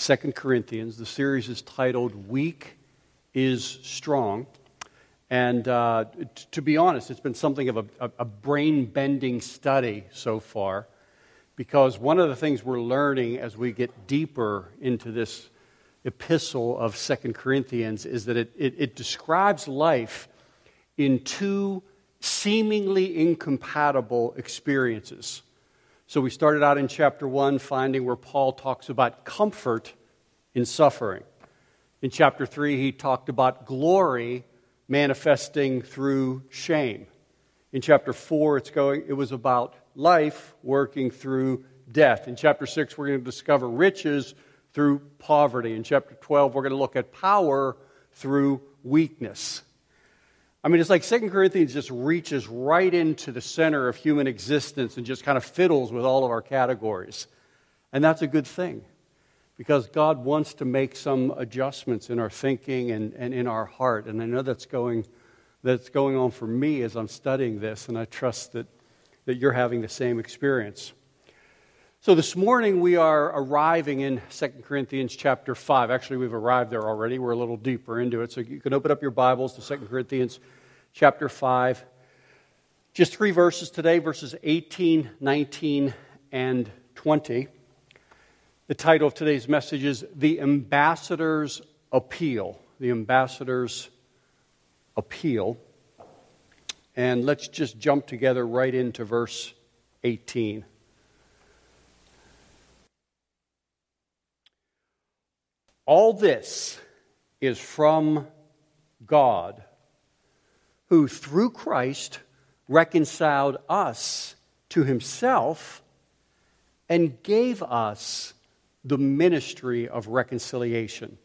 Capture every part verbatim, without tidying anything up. Second Corinthians. The series is titled Weak is Strong. And uh, t- to be honest, it's been something of a, a, a brain-bending study so far, because one of the things we're learning as we get deeper into this epistle of Second Corinthians is that it, it, it describes life in two seemingly incompatible experiences. So we started out in chapter one, finding where Paul talks about comfort in suffering. In chapter three, he talked about glory manifesting through shame. In chapter four, it's going. It was about life working through death. In chapter six, we're going to discover riches through poverty. In chapter twelve, we're going to look at power through weakness. I mean, it's like Second Corinthians just reaches right into the center of human existence and just kind of fiddles with all of our categories. And that's a good thing, because God wants to make some adjustments in our thinking and, and in our heart. And I know that's going that's going on for me as I'm studying this, and I trust that, that you're having the same experience. So this morning we are arriving in Second Corinthians chapter five. Actually, we've arrived there already. We're a little deeper into it. So you can open up your Bibles to Second Corinthians chapter five. Just three verses today, verses eighteen, nineteen, and twenty. The title of today's message is The Ambassador's Appeal. The Ambassador's Appeal. And let's just jump together right into verse eighteen. All this is from God, who through Christ reconciled us to himself and gave us the ministry of reconciliation.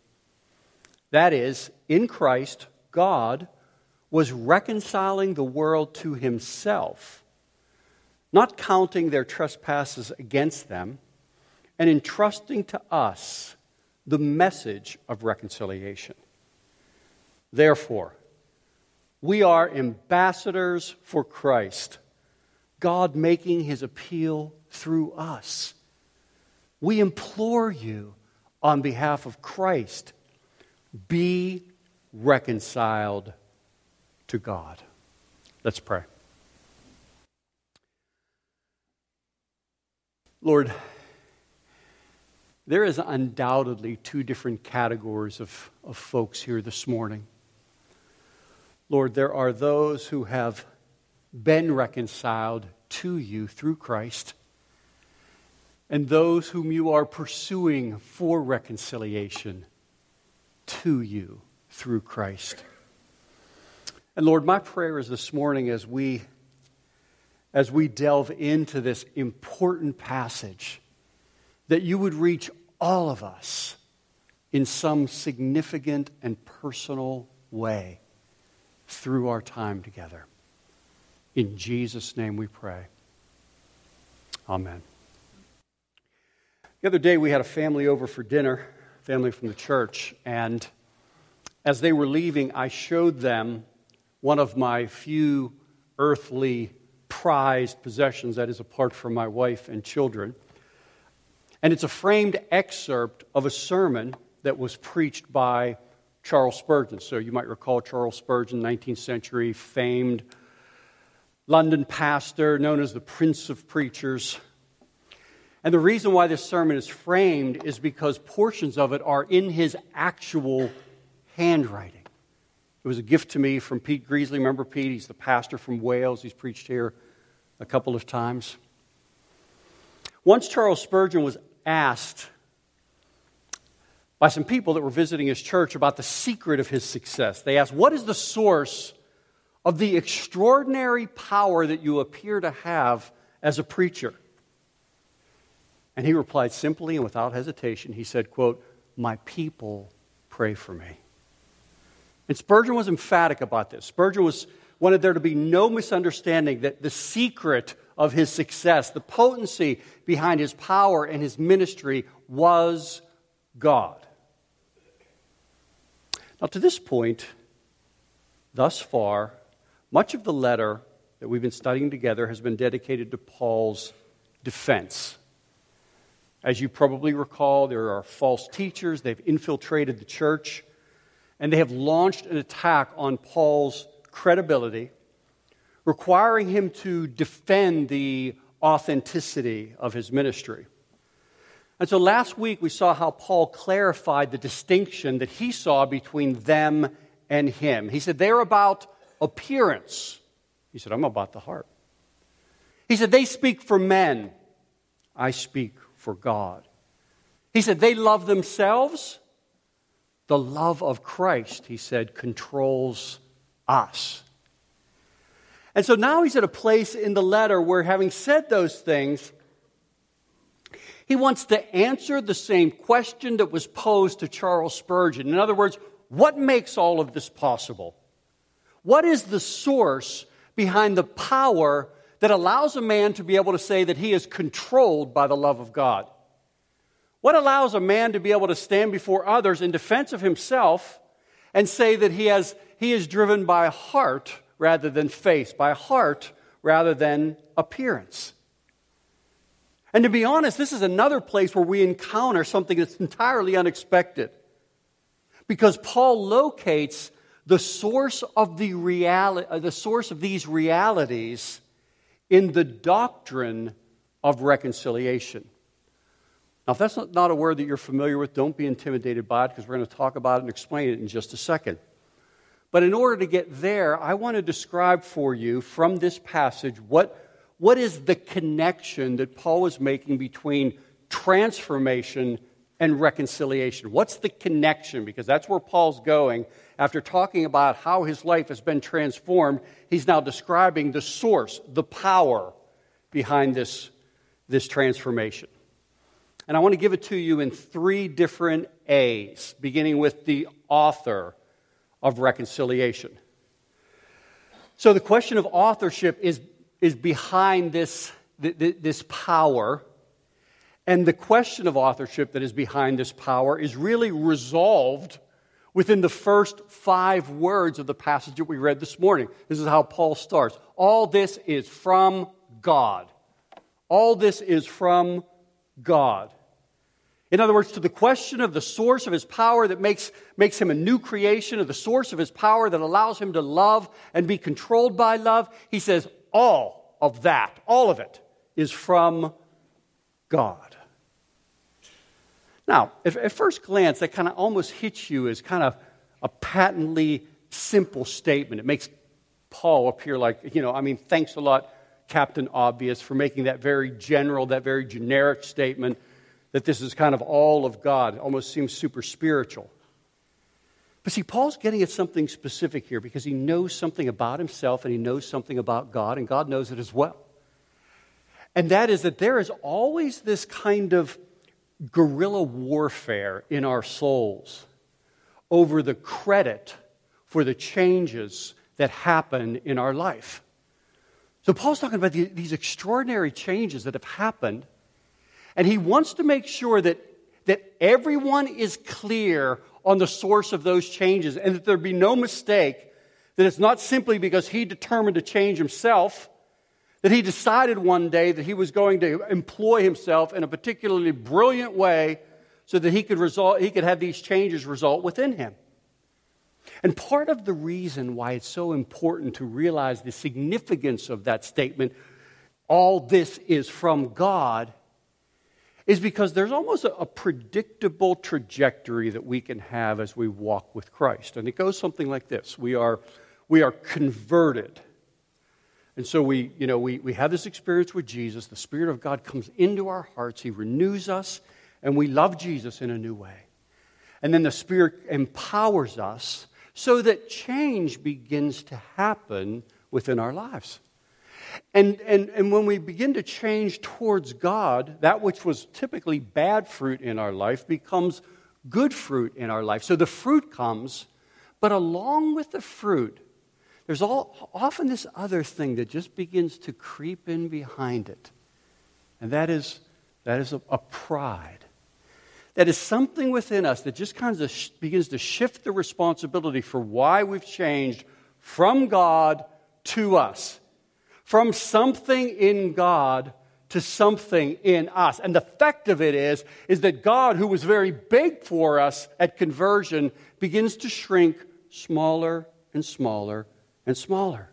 That is, in Christ, God was reconciling the world to himself, not counting their trespasses against them, and entrusting to us the message of reconciliation. Therefore, we are ambassadors for Christ, God making his appeal through us. We implore you on behalf of Christ, be reconciled to God. Let's pray. Lord, there is undoubtedly two different categories of, of folks here this morning. Lord, there are those who have been reconciled to you through Christ, and those whom you are pursuing for reconciliation to you through Christ. And Lord, my prayer is this morning as we, as we delve into this important passage, that you would reach all of us in some significant and personal way through our time together. In Jesus' name we pray. Amen. The other day we had a family over for dinner, family from the church, and as they were leaving, I showed them one of my few earthly prized possessions, that is apart from my wife and children. And it's a framed excerpt of a sermon that was preached by Charles Spurgeon. So you might recall Charles Spurgeon, nineteenth century, famed London pastor, known as the Prince of Preachers. And the reason why this sermon is framed is because portions of it are in his actual handwriting. It was a gift to me from Pete Griesley. Remember Pete? He's the pastor from Wales. He's preached here a couple of times. Once Charles Spurgeon was asked by some people that were visiting his church about the secret of his success. They asked, what is the source of the extraordinary power that you appear to have as a preacher? And he replied simply and without hesitation, he said, quote, my people pray for me. And Spurgeon was emphatic about this. Spurgeon was, wanted there to be no misunderstanding that the secret of his success, the potency behind his power and his ministry was God. Now, to this point, thus far, much of the letter that we've been studying together has been dedicated to Paul's defense. As you probably recall, there are false teachers. They've infiltrated the church, and they have launched an attack on Paul's credibility, requiring him to defend the authenticity of his ministry. And so last week we saw how Paul clarified the distinction that he saw between them and him. He said, they're about appearance. He said, I'm about the heart. He said, they speak for men. I speak for God. He said, they love themselves. The love of Christ, he said, controls us. And so now he's at a place in the letter where, having said those things, he wants to answer the same question that was posed to Charles Spurgeon. In other words, what makes all of this possible? What is the source behind the power that allows a man to be able to say that he is controlled by the love of God? What allows a man to be able to stand before others in defense of himself and say that he has he is driven by heart rather than face, by heart rather than appearance? And to be honest, this is another place where we encounter something that's entirely unexpected, because Paul locates the source of the reali- the source of these realities in the doctrine of reconciliation. Now, if that's not a word that you're familiar with, don't be intimidated by it, because we're going to talk about it and explain it in just a second. But in order to get there, I want to describe for you from this passage what What is the connection that Paul is making between transformation and reconciliation? What's the connection? Because that's where Paul's going. After talking about how his life has been transformed, he's now describing the source, the power behind this, this transformation. And I want to give it to you in three different A's, beginning with the author of reconciliation. So the question of authorship is... is behind this, this power, and the question of authorship that is behind this power is really resolved within the first five words of the passage that we read this morning. This is how Paul starts. All this is from God. All this is from God. In other words, to the question of the source of his power that makes, makes him a new creation, or the source of his power that allows him to love and be controlled by love, he says, all of that, all of it, is from God. Now, if, at first glance, that kind of almost hits you as kind of a patently simple statement. It makes Paul appear like, you know, I mean, thanks a lot, Captain Obvious, for making that very general, that very generic statement that this is kind of all of God. It almost seems super spiritual. But see, Paul's getting at something specific here, because he knows something about himself and he knows something about God, and God knows it as well. And that is that there is always this kind of guerrilla warfare in our souls over the credit for the changes that happen in our life. So Paul's talking about these extraordinary changes that have happened, and he wants to make sure that, that everyone is clear on the source of those changes, and that there be no mistake that it's not simply because he determined to change himself, that he decided one day that he was going to employ himself in a particularly brilliant way so that he could result, he could have these changes result within him. And part of the reason why it's so important to realize the significance of that statement, all this is from God, is because there's almost a predictable trajectory that we can have as we walk with Christ. And it goes something like this. We are we are converted. And so we, you know, we, we have this experience with Jesus. The Spirit of God comes into our hearts. He renews us, and we love Jesus in a new way. And then the Spirit empowers us so that change begins to happen within our lives. And, and and when we begin to change towards God, that which was typically bad fruit in our life becomes good fruit in our life. So the fruit comes, but along with the fruit, there's all, often this other thing that just begins to creep in behind it. And that is, that is a, a pride. That is something within us that just kind of sh- begins to shift the responsibility for why we've changed from God to us. From something in God to something in us. And the fact of it is, is that God, who was very big for us at conversion, begins to shrink smaller and smaller and smaller.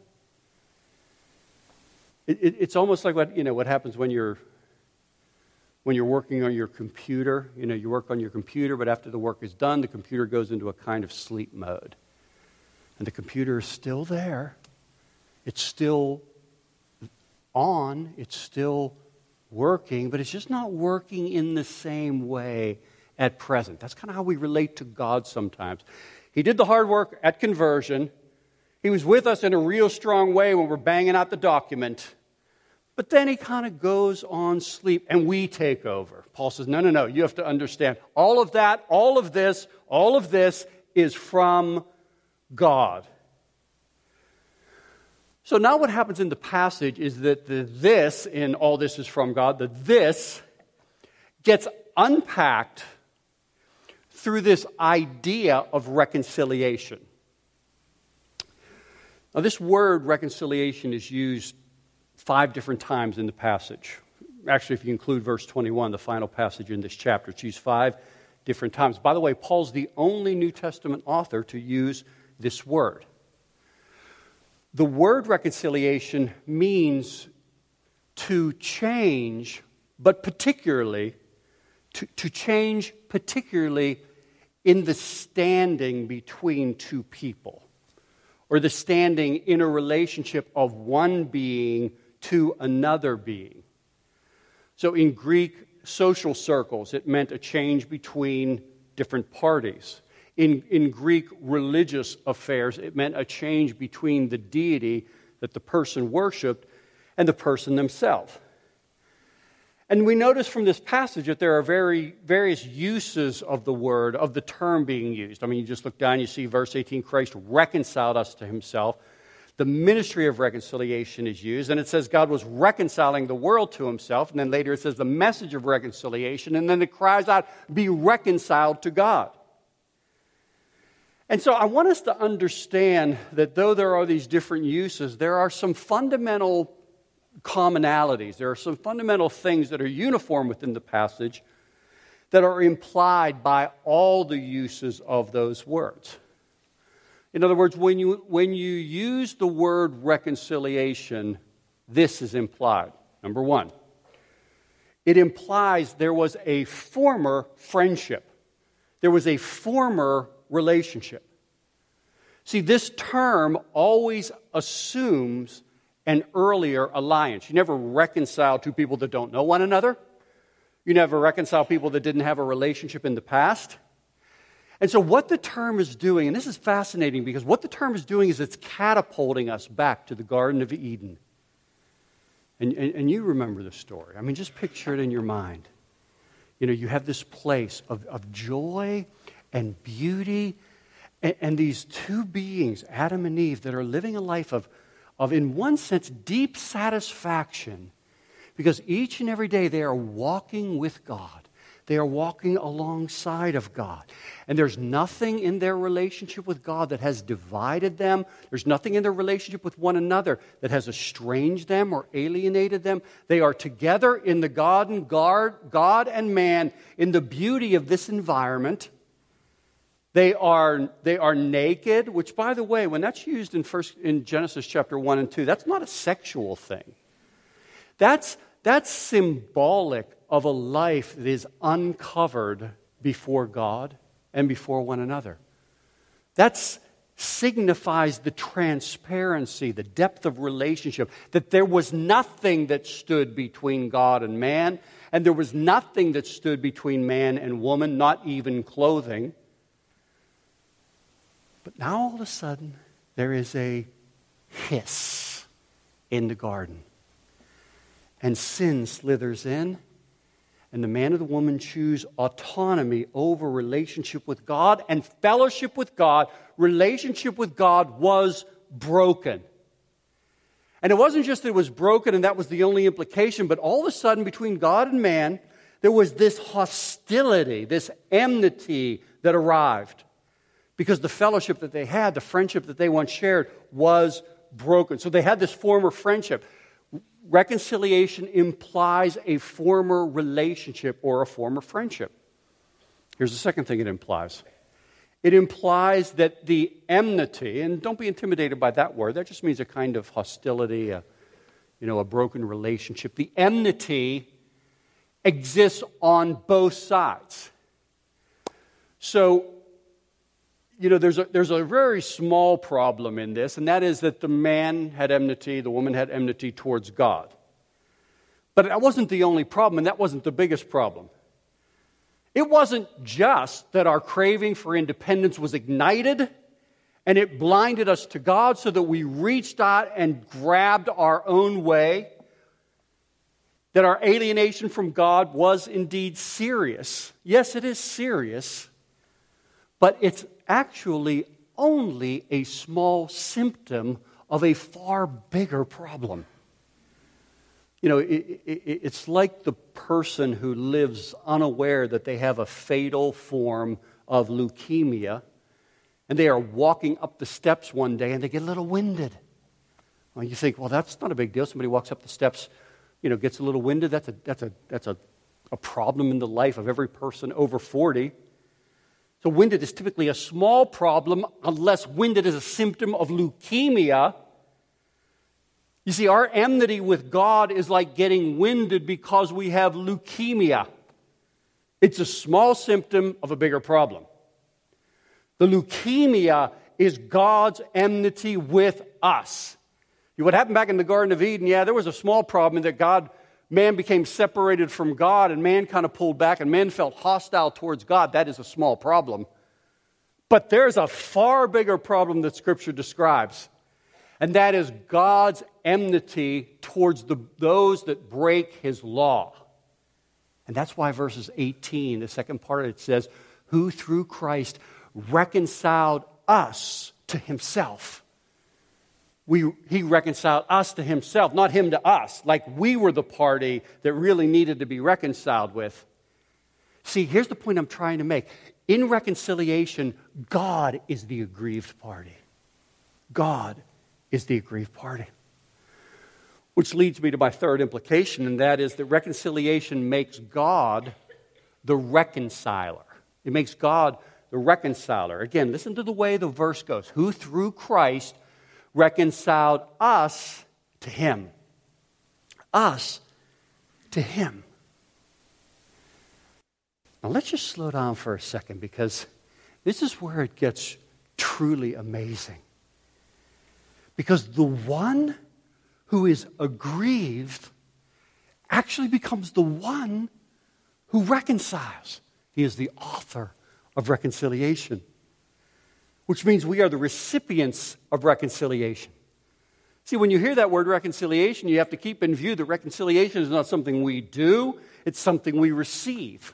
It, it, it's almost like what you know what happens when you're when you're working on your computer. You know, you work on your computer, but after the work is done, the computer goes into a kind of sleep mode. And the computer is still there. It's still on. It's still working, but it's just not working in the same way at present. That's kind of how we relate to God sometimes. He did the hard work at conversion. He was with us in a real strong way when we're banging out the document. But then he kind of goes on sleep, and we take over. Paul says, no, no, no, you have to understand. All of that, all of this, all of this is from God. So now what happens in the passage is that the this in all this is from God, the this gets unpacked through this idea of reconciliation. Now, this word reconciliation is used five different times in the passage. Actually, if you include verse twenty-one, the final passage in this chapter, it's used five different times. By the way, Paul's the only New Testament author to use this word. The word reconciliation means to change, but particularly, to, to change particularly in the standing between two people, or the standing in a relationship of one being to another being. So in Greek social circles, it meant a change between different parties. In, in Greek religious affairs, it meant a change between the deity that the person worshipped and the person themselves. And we notice from this passage that there are very various uses of the word, of the term being used. I mean, you just look down, you see verse eighteen, Christ reconciled us to himself. The ministry of reconciliation is used, and it says God was reconciling the world to himself, and then later it says the message of reconciliation, and then it cries out, be reconciled to God. And so I want us to understand that though there are these different uses, there are some fundamental commonalities. There are some fundamental things that are uniform within the passage that are implied by all the uses of those words. In other words, when you when you use the word reconciliation, this is implied. Number one, it implies there was a former friendship. There was a former relationship. See, this term always assumes an earlier alliance. You never reconcile two people that don't know one another. You never reconcile people that didn't have a relationship in the past. And so what the term is doing, and this is fascinating because what the term is doing is it's catapulting us back to the Garden of Eden. And, and, and you remember the story. I mean, just picture it in your mind. You know, you have this place of, of joy and beauty and, and these two beings, Adam and Eve, that are living a life of of, in one sense, deep satisfaction, because each and every day they are walking with God. They are walking alongside of God. And there's nothing in their relationship with God that has divided them. There's nothing in their relationship with one another that has estranged them or alienated them. They are together in the God and guard, God and man, in the beauty of this environment. They are they are naked, which, by the way, when that's used in first in Genesis chapter one and two, that's not a sexual thing. That's that's symbolic of a life that is uncovered before God and before one another. That signifies the transparency, the depth of relationship, that there was nothing that stood between God and man, and there was nothing that stood between man and woman, not even clothing. But now all of a sudden, there is a hiss in the garden. And sin slithers in, and the man and the woman choose autonomy over relationship with God and fellowship with God. Relationship with God was broken. And it wasn't just that it was broken and that was the only implication, but all of a sudden between God and man, there was this hostility, this enmity that arrived. Because the fellowship that they had, the friendship that they once shared, was broken. So they had this former friendship. reconciliation implies a former relationship or a former friendship. Here's the second thing it implies. It implies that the enmity, and don't be intimidated by that word, that just means a kind of hostility, a, you know, a broken relationship. The enmity exists on both sides. So, you know, there's a, there's a very small problem in this, and that is that the man had enmity, the woman had enmity towards God. But that wasn't the only problem, and that wasn't the biggest problem. It wasn't just that our craving for independence was ignited and it blinded us to God so that we reached out and grabbed our own way, that our alienation from God was indeed serious. Yes, it is serious, but it's actually only a small symptom of a far bigger problem. You know, it, it, it's like the person who lives unaware that they have a fatal form of leukemia, and they are walking up the steps one day, and they get a little winded. Well, you think, well, that's not a big deal. Somebody walks up the steps, you know, gets a little winded. That's a that's a that's a, a problem in the life of every person over forty. So winded is typically a small problem, unless winded is a symptom of leukemia. You see, our enmity with God is like getting winded because we have leukemia. It's a small symptom of a bigger problem. The leukemia is God's enmity with us. What happened back in the Garden of Eden, yeah, there was a small problem that God, man became separated from God, and man kind of pulled back, and man felt hostile towards God. That is a small problem. But there's a far bigger problem that Scripture describes. And that is God's enmity towards the, those that break His law. And that's why verses eighteen, the second part of it says, who through Christ reconciled us to Himself. We, he reconciled us to Himself, not Him to us, like we were the party that really needed to be reconciled with. See, here's the point I'm trying to make. In reconciliation, God is the aggrieved party. God is the aggrieved party. Which leads me to my third implication, and that is that reconciliation makes God the reconciler. It makes God the reconciler. Again, listen to the way the verse goes. Who through Christ reconciled us to Him. Us to Him. Now let's just slow down for a second, because this is where it gets truly amazing. Because the one who is aggrieved actually becomes the one who reconciles. He is the author of reconciliation, which means we are the recipients of reconciliation. See, when you hear that word reconciliation, you have to keep in view that reconciliation is not something we do, it's something we receive.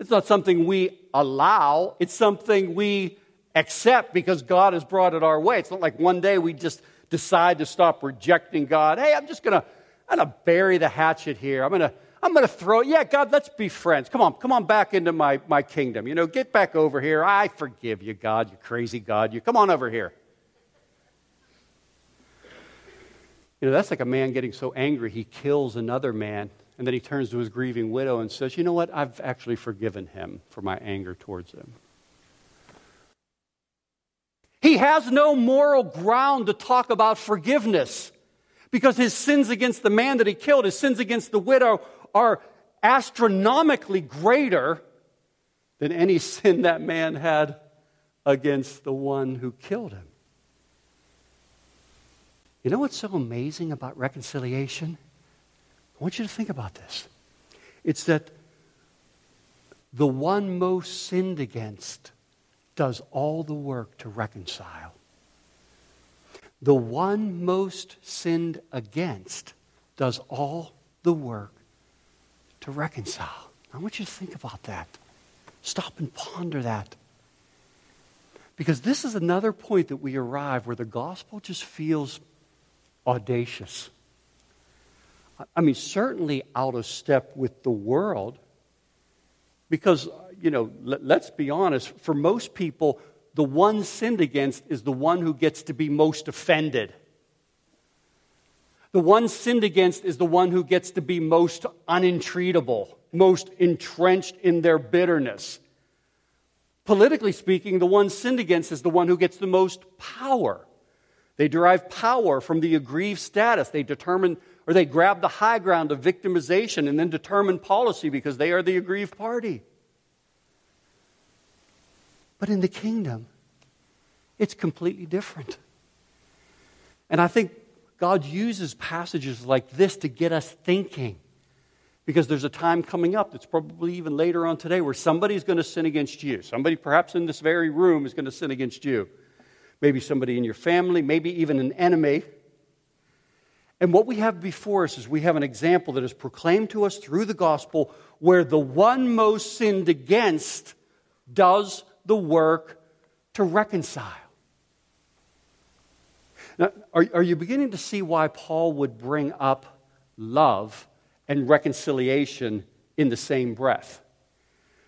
It's not something we allow, it's something we except because God has brought it our way. It's not like one day we just decide to stop rejecting God. Hey, I'm just gonna, I'm gonna bury the hatchet here. I'm gonna, I'm gonna throw it. Yeah, God, let's be friends. Come on, come on back into my, my kingdom. You know, get back over here. I forgive you, God. You crazy God. You come on over here. You know, that's like a man getting so angry he kills another man, and then he turns to his grieving widow and says, "You know what? I've actually forgiven him for my anger towards him." He has no moral ground to talk about forgiveness, because his sins against the man that he killed, his sins against the widow, are astronomically greater than any sin that man had against the one who killed him. You know what's so amazing about reconciliation? I want you to think about this. It's that the one most sinned against does all the work to reconcile. The one most sinned against does all the work to reconcile. I want you to think about that. Stop and ponder that. Because this is another point that we arrive where the gospel just feels audacious. I mean, certainly out of step with the world, because you know, let's be honest, for most people, the one sinned against is the one who gets to be most offended. the one sinned against is the one who gets to be most unintreatable, most entrenched in their bitterness. Politically speaking, the one sinned against is the one who gets the most power. They derive power from the aggrieved status. They determine, or they grab the high ground of victimization and then determine policy because they are the aggrieved party. But in the kingdom, it's completely different. And I think God uses passages like this to get us thinking, because there's a time coming up that's probably even later on today where somebody's going to sin against you. Somebody perhaps in this very room is going to sin against you. Maybe somebody in your family, maybe even an enemy. And what we have before us is we have an example that is proclaimed to us through the gospel where the one most sinned against does the work to reconcile. Now, are, are you beginning to see why Paul would bring up love and reconciliation in the same breath?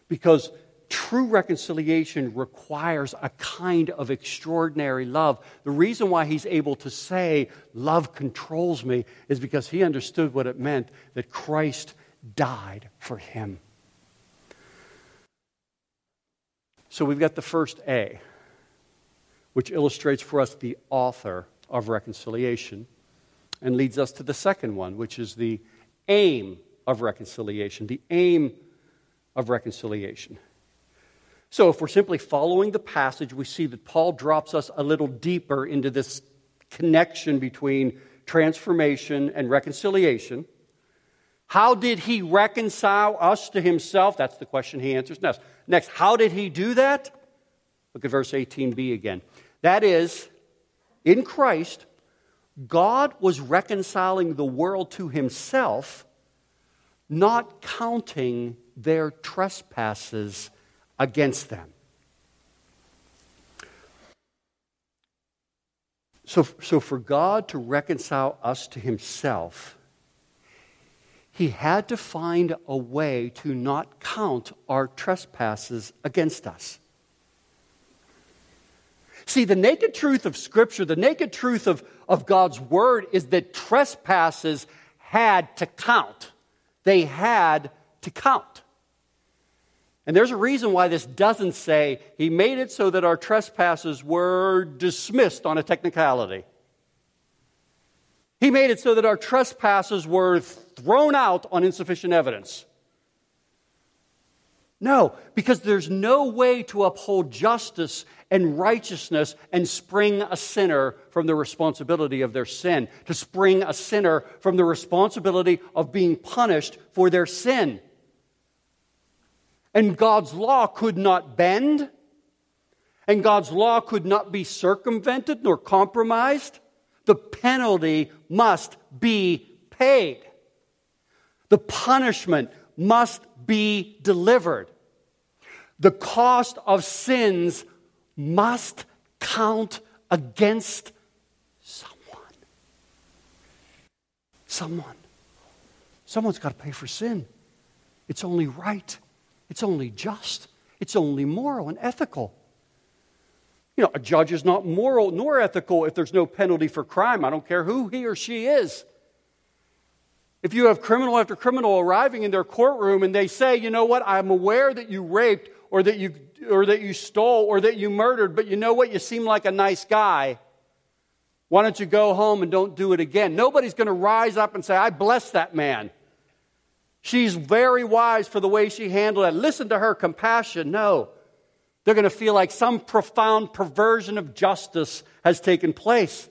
Because true reconciliation requires a kind of extraordinary love. The reason why he's able to say, love controls me, is because he understood what it meant that Christ died for him. So we've got the first A, which illustrates for us the author of reconciliation, and leads us to the second one, which is the aim of reconciliation, the aim of reconciliation. So if we're simply following the passage, we see that Paul drops us a little deeper into this connection between transformation and reconciliation. How did he reconcile us to himself? That's the question he answers next. Next, how did he do that? Look at verse eighteen b again. That is, in Christ, God was reconciling the world to himself, not counting their trespasses against them. So, so for God to reconcile us to himself, he had to find a way to not count our trespasses against us. See, the naked truth of Scripture, the naked truth of, of God's Word is that trespasses had to count. They had to count. And there's a reason why this doesn't say he made it so that our trespasses were dismissed on a technicality. He made it so that our trespasses were thrown out on insufficient evidence. No, because there's no way to uphold justice and righteousness and spring a sinner from the responsibility of their sin, to spring a sinner from the responsibility of being punished for their sin. And God's law could not bend, and God's law could not be circumvented nor compromised. The penalty must be paid. The punishment must be delivered. The cost of sins must count against someone. Someone. Someone's got to pay for sin. It's only right. It's only just. It's only moral and ethical. You know, a judge is not moral nor ethical if there's no penalty for crime. I don't care who he or she is. If you have criminal after criminal arriving in their courtroom and they say, you know what, I'm aware that you raped or that you or that you stole or that you murdered, but you know what, you seem like a nice guy. Why don't you go home and don't do it again? Nobody's going to rise up and say, I bless that man. She's very wise for the way she handled it. Listen to her compassion. No. They're going to feel like some profound perversion of justice has taken place.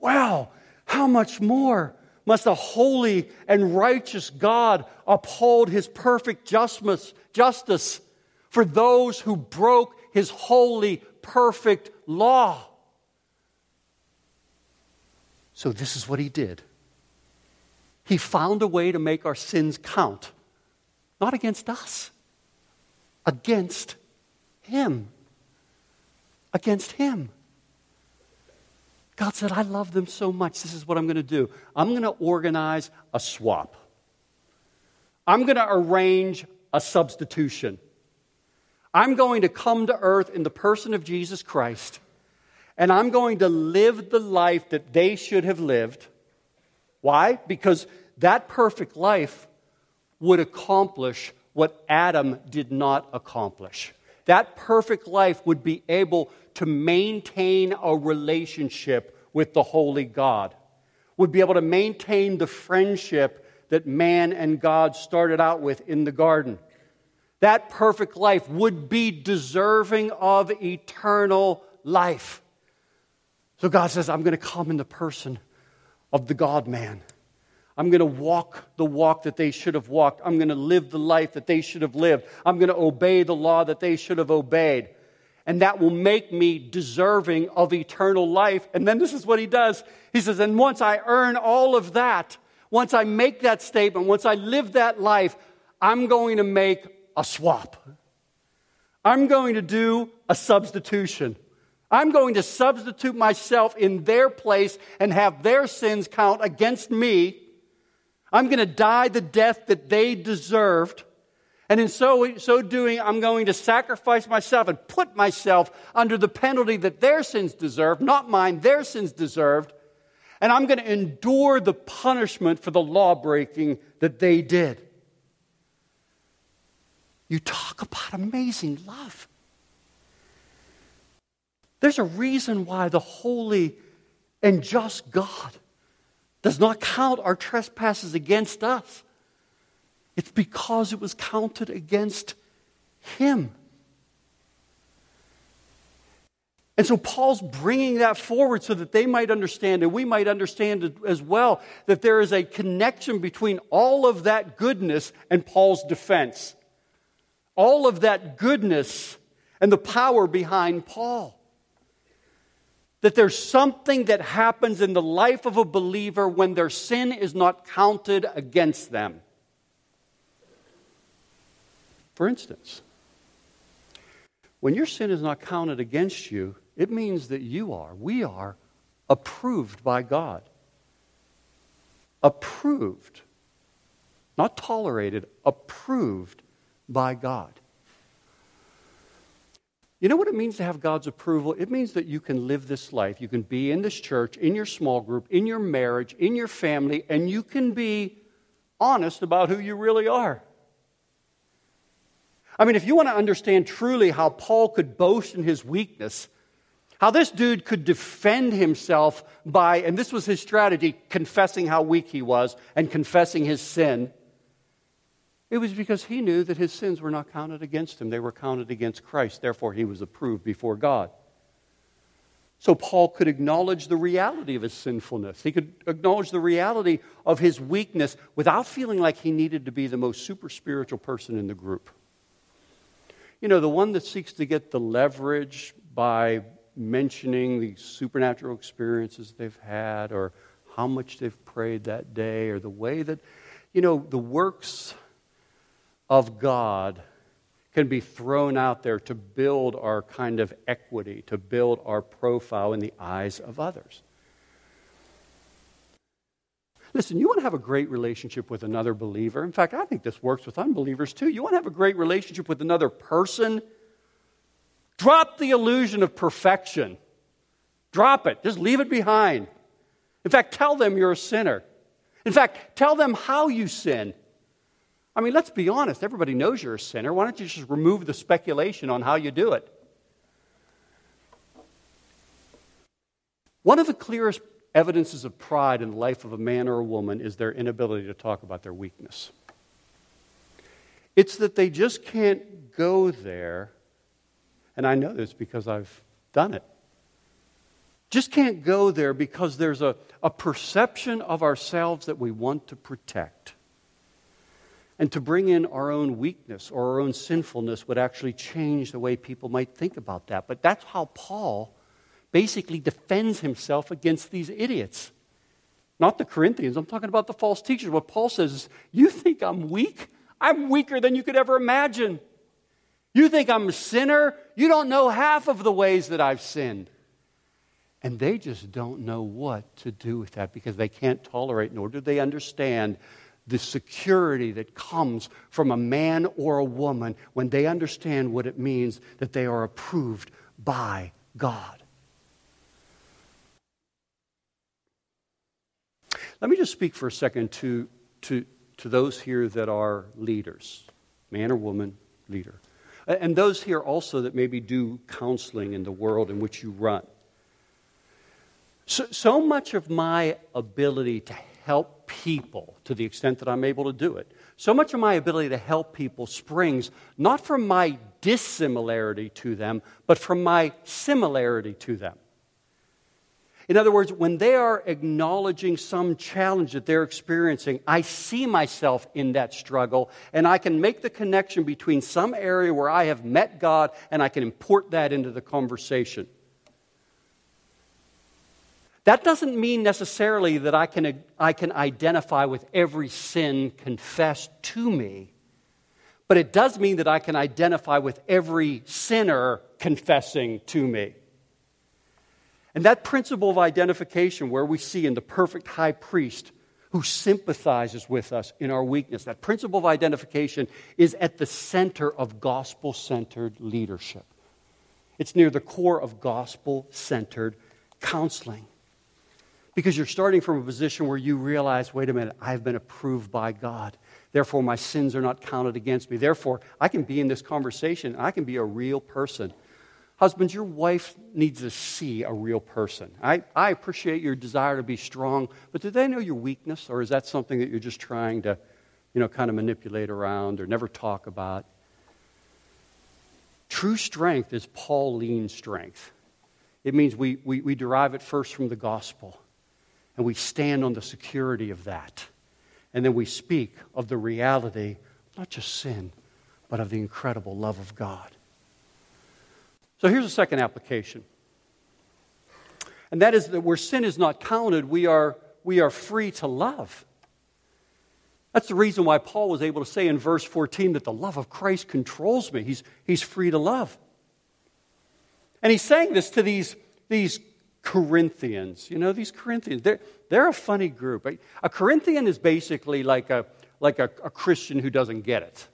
Wow, how much more must a holy and righteous God uphold his perfect justice for those who broke his holy, perfect law? So this is what he did. He found a way to make our sins count, not against us, against him. Against him. God said, I love them so much, this is what I'm going to do. I'm going to organize a swap. I'm going to arrange a substitution. I'm going to come to earth in the person of Jesus Christ, and I'm going to live the life that they should have lived, Why? Because that perfect life would accomplish what Adam did not accomplish. That perfect life would be able to maintain a relationship with the holy God, would be able to maintain the friendship that man and God started out with in the garden. That perfect life would be deserving of eternal life. So God says, I'm going to come in the person of the God-man. I'm going to walk the walk that they should have walked. I'm going to live the life that they should have lived. I'm going to obey the law that they should have obeyed. And that will make me deserving of eternal life. And then this is what he does. He says, and once I earn all of that, once I make that statement, once I live that life, I'm going to make a swap. I'm going to do a substitution. I'm going to substitute myself in their place and have their sins count against me. I'm going to die the death that they deserved. And in so, so doing, I'm going to sacrifice myself and put myself under the penalty that their sins deserved, not mine, their sins deserved. And I'm going to endure the punishment for the law-breaking that they did. You talk about amazing love. There's a reason why the holy and just God does not count our trespasses against us. It's because it was counted against him. And so Paul's bringing that forward so that they might understand and we might understand as well that there is a connection between all of that goodness and Paul's defense. All of that goodness and the power behind Paul. That there's something that happens in the life of a believer when their sin is not counted against them. For instance, when your sin is not counted against you, it means that you are, we are, approved by God. Approved. Not tolerated, approved by God. You know what it means to have God's approval? It means that you can live this life. You can be in this church, in your small group, in your marriage, in your family, and you can be honest about who you really are. I mean, if you want to understand truly how Paul could boast in his weakness, how this dude could defend himself by, and this was his strategy, confessing how weak he was and confessing his sin, it was because he knew that his sins were not counted against him. They were counted against Christ. Therefore, he was approved before God. So Paul could acknowledge the reality of his sinfulness. He could acknowledge the reality of his weakness without feeling like he needed to be the most super spiritual person in the group. You know, the one that seeks to get the leverage by mentioning the supernatural experiences they've had or how much they've prayed that day or the way that, you know, the works of God can be thrown out there to build our kind of equity, to build our profile in the eyes of others. Listen, you want to have a great relationship with another believer. In fact, I think this works with unbelievers too. You want to have a great relationship with another person? Drop the illusion of perfection. Drop it. Just leave it behind. In fact, tell them you're a sinner. In fact, tell them how you sin. I mean, let's be honest. Everybody knows you're a sinner. Why don't you just remove the speculation on how you do it? One of the clearest evidences of pride in the life of a man or a woman is their inability to talk about their weakness. It's that they just can't go there, and I know this because I've done it, just can't go there because there's a, a perception of ourselves that we want to protect. And to bring in our own weakness or our own sinfulness would actually change the way people might think about that. But that's how Paul basically defends himself against these idiots. Not the Corinthians. I'm talking about the false teachers. What Paul says is, you think I'm weak? I'm weaker than you could ever imagine. You think I'm a sinner? You don't know half of the ways that I've sinned. And they just don't know what to do with that because they can't tolerate, nor do they understand the security that comes from a man or a woman when they understand what it means that they are approved by God. Let me just speak for a second to to to those here that are leaders, man or woman, leader. And those here also that maybe do counseling in the world in which you run. So, so much of my ability to help people, to the extent that I'm able to do it, so much of my ability to help people springs not from my dissimilarity to them, but from my similarity to them. In other words, when they are acknowledging some challenge that they're experiencing, I see myself in that struggle, and I can make the connection between some area where I have met God, and I can import that into the conversation. That doesn't mean necessarily that I can, I can identify with every sin confessed to me, but it does mean that I can identify with every sinner confessing to me. And that principle of identification where we see in the perfect high priest who sympathizes with us in our weakness, that principle of identification is at the center of gospel-centered leadership. It's near the core of gospel-centered counseling. Because you're starting from a position where you realize, wait a minute, I've been approved by God. Therefore, my sins are not counted against me. Therefore, I can be in this conversation. I can be a real person. Husbands, your wife needs to see a real person. I, I appreciate your desire to be strong, but do they know your weakness, or is that something that you're just trying to, you know, kind of manipulate around or never talk about? True strength is Pauline strength. It means we, we, we derive it first from the gospel, and we stand on the security of that. And then we speak of the reality, not just sin, but of the incredible love of God. So here's a second application. And that is that where sin is not counted, we are, we are free to love. That's the reason why Paul was able to say in verse fourteen that the love of Christ controls me. He's, he's free to love. And he's saying this to these, these Corinthians. You know, these Corinthians, they're, they're a funny group. A Corinthian is basically like a like a, a Christian who doesn't get it.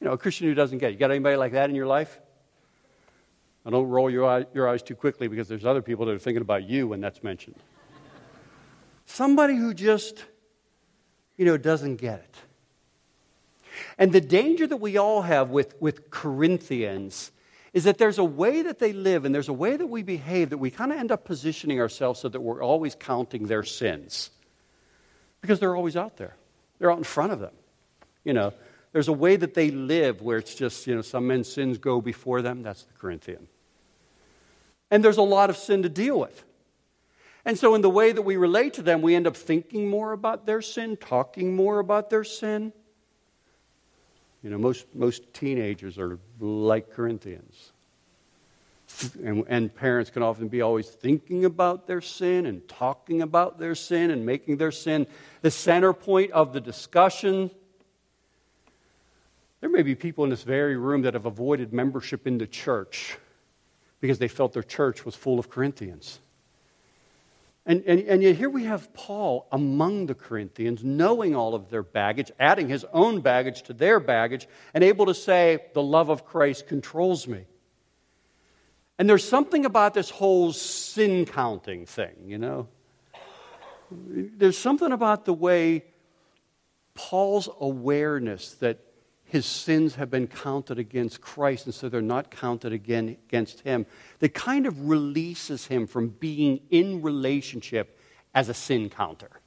You know, a Christian who doesn't get it. You got anybody like that in your life? Now, don't roll your eye, your eyes too quickly because there's other people that are thinking about you when that's mentioned. Somebody who just, you know, doesn't get it. And the danger that we all have with, with Corinthians is that there's a way that they live and there's a way that we behave that we kind of end up positioning ourselves so that we're always counting their sins because they're always out there. They're out in front of them, you know. There's a way that they live where it's just, you know, some men's sins go before them. That's the Corinthian. And there's a lot of sin to deal with. And so in the way that we relate to them, we end up thinking more about their sin, talking more about their sin. You know, most, most teenagers are like Corinthians. And, and parents can often be always thinking about their sin and talking about their sin and making their sin the center point of the discussion. There may be people in this very room that have avoided membership in the church because they felt their church was full of Corinthians. And, and, and yet here we have Paul among the Corinthians, knowing all of their baggage, adding his own baggage to their baggage, and able to say, the love of Christ controls me. And there's something about this whole sin counting thing, you know. There's something about the way Paul's awareness that his sins have been counted against Christ, and so they're not counted again against him. That kind of releases him from being in relationship as a sin counter. Do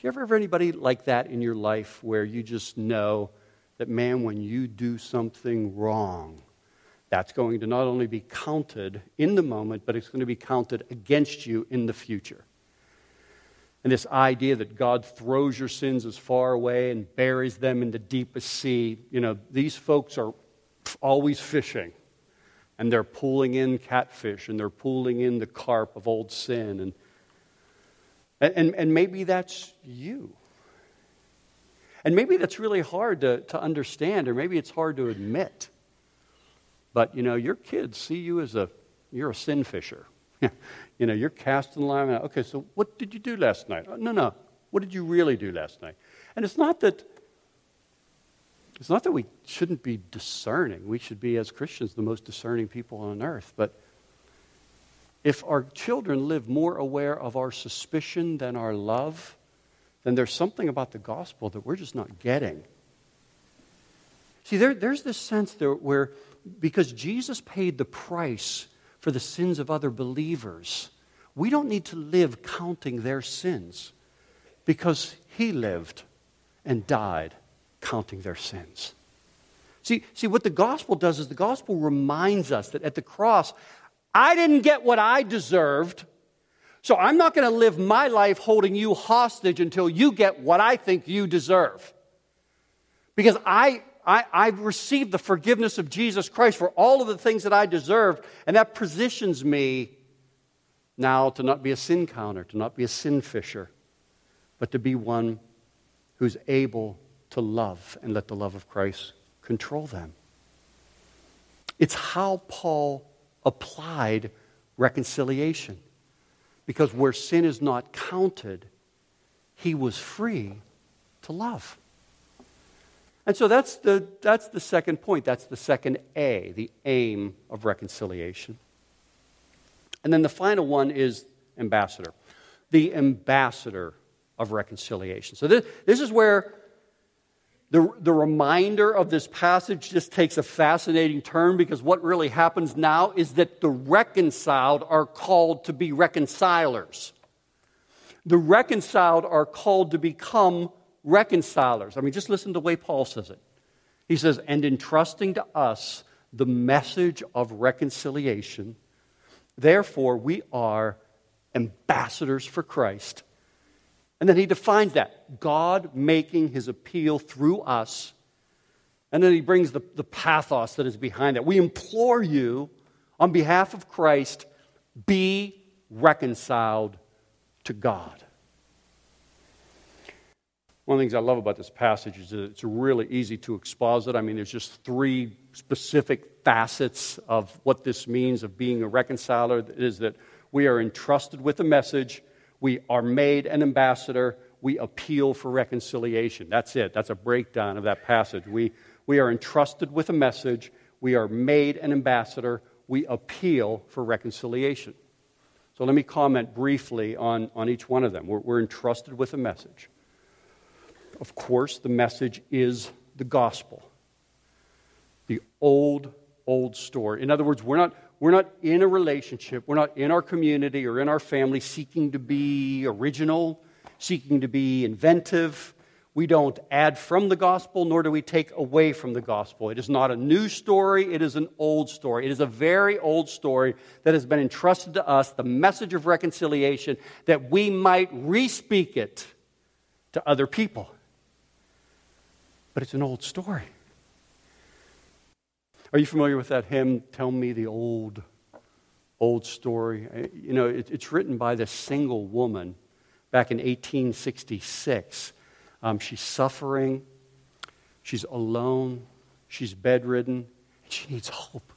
you ever have anybody like that in your life where you just know that, man, when you do something wrong, that's going to not only be counted in the moment, but it's going to be counted against you in the future? And this idea that God throws your sins as far away and buries them in the deepest sea. You know, these folks are always fishing. And they're pulling in catfish. And they're pulling in the carp of old sin. And, and, and maybe that's you. And maybe that's really hard to, to understand. Or maybe it's hard to admit. But, you know, your kids see you as a, you're a sin fisher. You know, you're casting the line. Okay, so what did you do last night? No, no. What did you really do last night? And it's not that it's not that we shouldn't be discerning. We should be, as Christians, the most discerning people on earth. But If our children live more aware of our suspicion than our love, then there's something about the gospel that we're just not getting. See, there, there's this sense there where, because Jesus paid the price for the sins of other believers, we don't need to live counting their sins because he lived and died counting their sins. See, see, what the gospel does is the gospel reminds us that at the cross, I didn't get what I deserved, so I'm not going to live my life holding you hostage until you get what I think you deserve. Because I, I, I've received the forgiveness of Jesus Christ for all of the things that I deserved, and that positions me now to not be a sin counter, to not be a sin fisher, but to be one who's able to love and let the love of Christ control them. It's how Paul applied reconciliation. Because where sin is not counted, he was free to love. And so that's the that's the second point. That's the second A, the aim of reconciliation. And then the final one is ambassador. The ambassador of reconciliation. So this, this is where the, the reminder of this passage just takes a fascinating turn, because what really happens now is that the reconciled are called to be reconcilers. The reconciled are called to become reconcilers. I mean, just listen to the way Paul says it. He says, and entrusting to us the message of reconciliation, therefore we are ambassadors for Christ. And then he defines that, God making his appeal through us. And then he brings the, the pathos that is behind that. We implore you, on behalf of Christ, be reconciled to God. One of the things I love about this passage is that it's really easy to exposit. I mean, there's just three specific facets of what this means of being a reconciler. It is that we are entrusted with a message. We are made an ambassador. We appeal for reconciliation. That's it. That's a breakdown of that passage. We, we are entrusted with a message. We are made an ambassador. We appeal for reconciliation. So let me comment briefly on, on each one of them. We're, we're entrusted with a message. Of course, the message is the gospel. The old, old story. In other words, we're not... We're not in a relationship, we're not in our community or in our family seeking to be original, seeking to be inventive. We don't add from the gospel, nor do we take away from the gospel. It is not a new story, it is an old story. It is a very old story that has been entrusted to us, the message of reconciliation, that we might re-speak it to other people. But it's an old story. Are you familiar with that hymn, Tell Me the Old, Old Story? You know, it, it's written by this single woman back in eighteen sixty-six. Um, she's suffering, she's alone, she's bedridden, and she needs hope.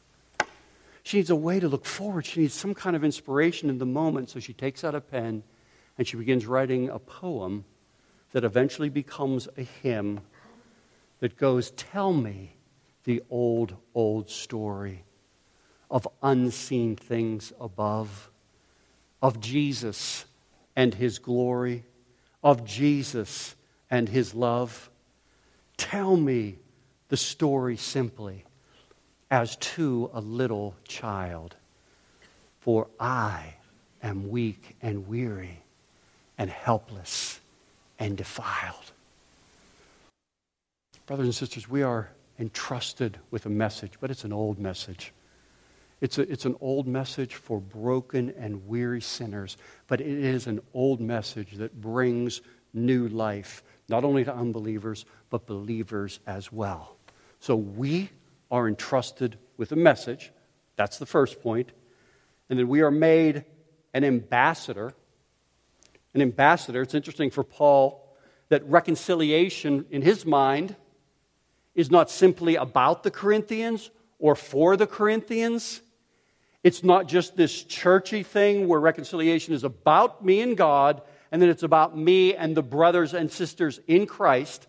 She needs a way to look forward. She needs some kind of inspiration in the moment, so she takes out a pen and she begins writing a poem that eventually becomes a hymn that goes, Tell me the old, old story of unseen things above, of Jesus and his glory, of Jesus and his love. Tell me the story simply as to a little child, for I am weak and weary and helpless and defiled. Brothers and sisters, we are entrusted with a message, but it's an old message. It's a, it's an old message for broken and weary sinners, but it is an old message that brings new life, not only to unbelievers, but believers as well. So we are entrusted with a message. That's the first point. And then we are made an ambassador. An ambassador, it's interesting for Paul that reconciliation in his mind is not simply about the Corinthians or for the Corinthians. It's not just this churchy thing where reconciliation is about me and God, and then it's about me and the brothers and sisters in Christ.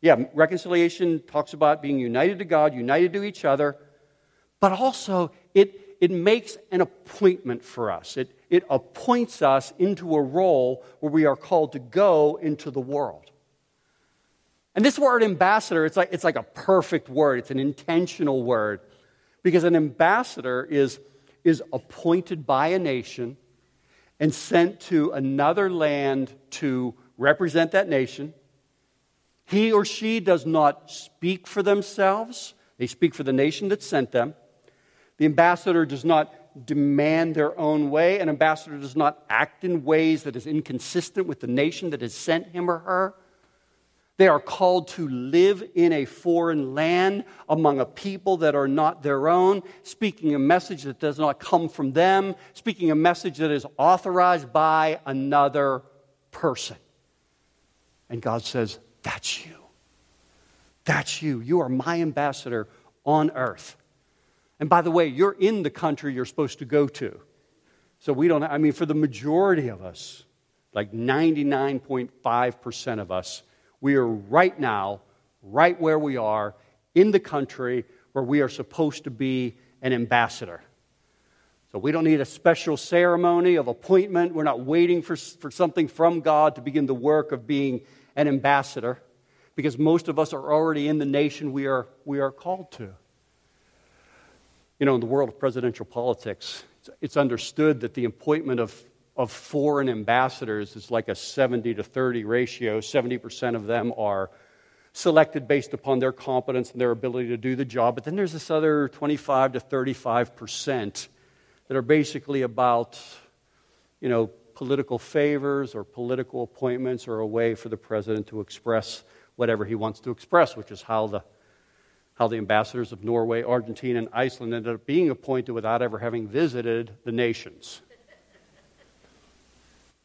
Yeah, reconciliation talks about being united to God, united to each other, but also it it makes an appointment for us. It, it appoints us into a role where we are called to go into the world. And this word ambassador, it's like, it's like a perfect word. It's an intentional word. Because an ambassador is, is appointed by a nation and sent to another land to represent that nation. He or she does not speak for themselves. They speak for the nation that sent them. The ambassador does not demand their own way. An ambassador does not act in ways that is inconsistent with the nation that has sent him or her. They are called to live in a foreign land among a people that are not their own, speaking a message that does not come from them, speaking a message that is authorized by another person. And God says, that's you. That's you. You are my ambassador on earth. And by the way, you're in the country you're supposed to go to. So we don't, I mean, for the majority of us, like ninety-nine point five percent of us, we are right now, right where we are, in the country where we are supposed to be an ambassador. So we don't need a special ceremony of appointment. We're not waiting for, for something from God to begin the work of being an ambassador, because most of us are already in the nation we are, we are called to. You know, in the world of presidential politics, it's understood that the appointment of of foreign ambassadors is like a seventy to thirty ratio. seventy percent of them are selected based upon their competence and their ability to do the job. But then there's this other twenty-five to thirty-five percent that are basically about, you know, political favors or political appointments or a way for the president to express whatever he wants to express, which is how the how the ambassadors of Norway, Argentina, and Iceland ended up being appointed without ever having visited the nations.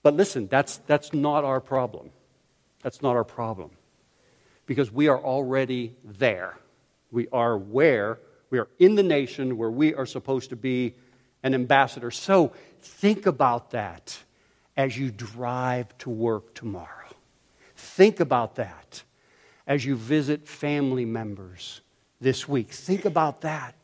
But listen, that's that's not our problem. That's not our problem. Because we are already there. We are where, we are in the nation where we are supposed to be an ambassador. So think about that as you drive to work tomorrow. Think about that as you visit family members this week. Think about that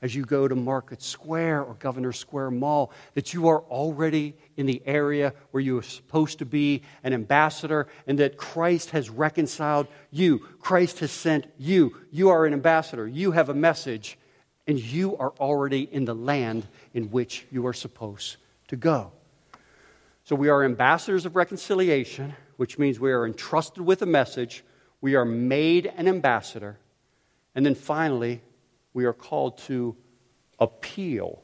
as you go to Market Square or Governor Square Mall, that you are already in the area where you are supposed to be an ambassador, and that Christ has reconciled you. Christ has sent you. You are an ambassador. You have a message, and you are already in the land in which you are supposed to go. So we are ambassadors of reconciliation, which means we are entrusted with a message. We are made an ambassador. And then finally, we are called to appeal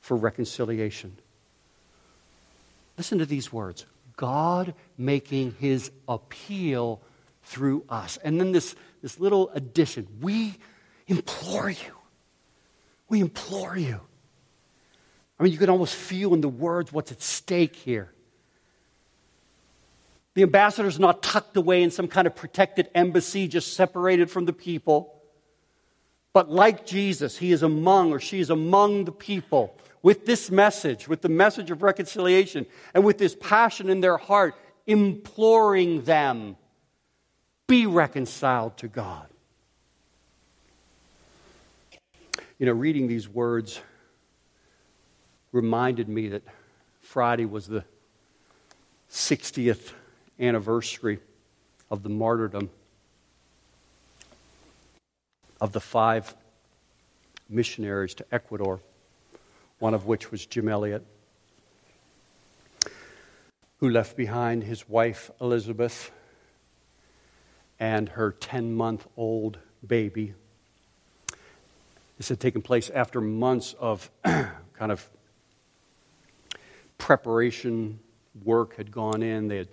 for reconciliation. Listen to these words. God making his appeal through us. And then this, this little addition. We implore you. We implore you. I mean, you can almost feel in the words what's at stake here. The ambassador is not tucked away in some kind of protected embassy, just separated from the people. But like Jesus, he is among or she is among the people with this message, with the message of reconciliation, and with this passion in their heart, imploring them, be reconciled to God. You know, reading these words reminded me that Friday was the sixtieth anniversary of the martyrdom of the five missionaries to Ecuador, one of which was Jim Elliott, who left behind his wife, Elizabeth, and her ten-month-old baby. This had taken place after months of kind of preparation work had gone in. They had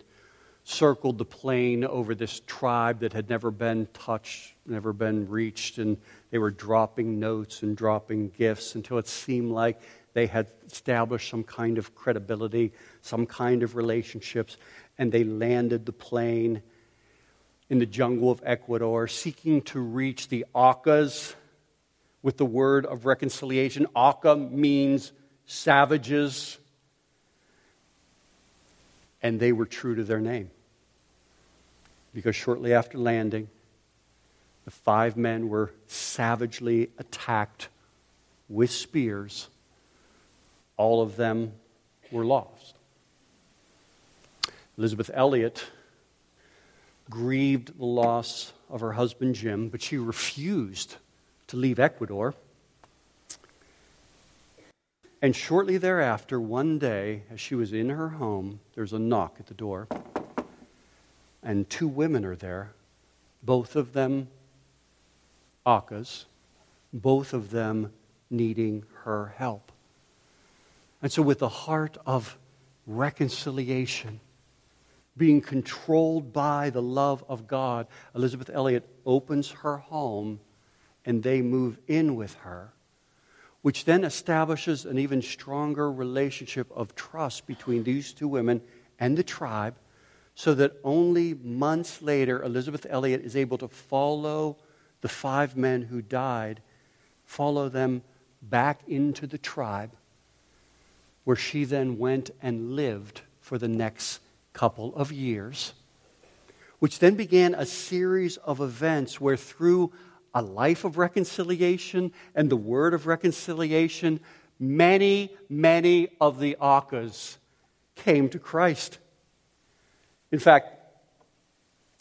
circled the plain over this tribe that had never been touched, never been reached, and they were dropping notes and dropping gifts until it seemed like they had established some kind of credibility, some kind of relationships, and they landed the plane in the jungle of Ecuador, seeking to reach the Acas with the word of reconciliation. Aca means savages, and they were true to their name. Because shortly after landing, the five men were savagely attacked with spears all of them were lost. Elizabeth Elliott grieved the loss of her husband Jim, but she refused to leave Ecuador. And shortly thereafter, one day, as she was in her home, there's a knock at the door, and two women are there, both of them Akkas, both of them needing her help. And so with the heart of reconciliation, being controlled by the love of God, Elizabeth Elliott opens her home, and they move in with her, which then establishes an even stronger relationship of trust between these two women and the tribe, so that only months later, Elizabeth Elliott is able to follow the five men who died, follow them back into the tribe, where she then went and lived for the next couple of years, which then began a series of events where through a life of reconciliation and the word of reconciliation, many, many of the Akkas came to Christ. In fact,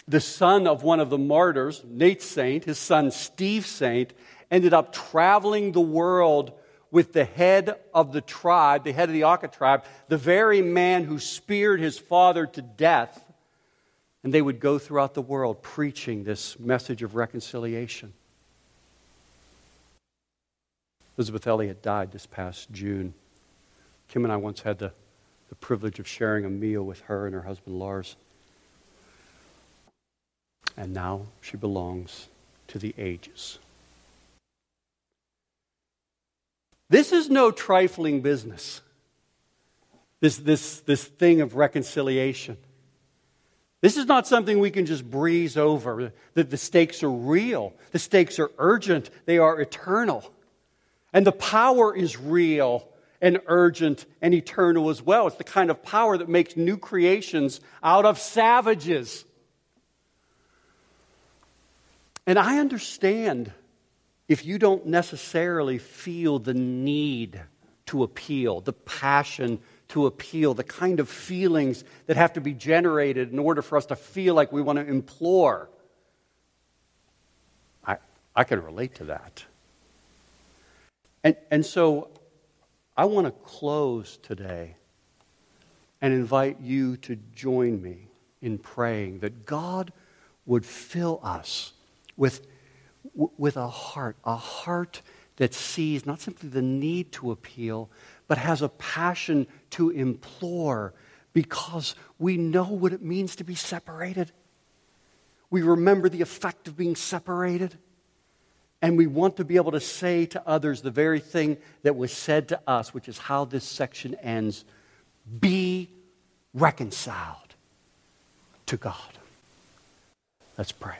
the son of one of the martyrs, Nate Saint, his son Steve Saint, ended up traveling the world with the head of the tribe, the head of the Akka tribe, the very man who speared his father to death. And they would go throughout the world preaching this message of reconciliation. Elizabeth Elliott died this past June. Kim and I once had the, the privilege of sharing a meal with her and her husband, Lars. And now she belongs to the ages. This is no trifling business, this, this, this thing of reconciliation. This is not something we can just breeze over. The, the stakes are real. The stakes are urgent. They are eternal. And the power is real and urgent and eternal as well. It's the kind of power that makes new creations out of savages. And I understand if you don't necessarily feel the need to appeal, the passion to appeal, the kind of feelings that have to be generated in order for us to feel like we want to implore. I I can relate to that. And, and so I want to close today and invite you to join me in praying that God would fill us with with a heart, a heart that sees not simply the need to appeal, but has a passion to implore because we know what it means to be separated. We remember the effect of being separated, and we want to be able to say to others the very thing that was said to us, which is how this section ends, be reconciled to God. Let's pray.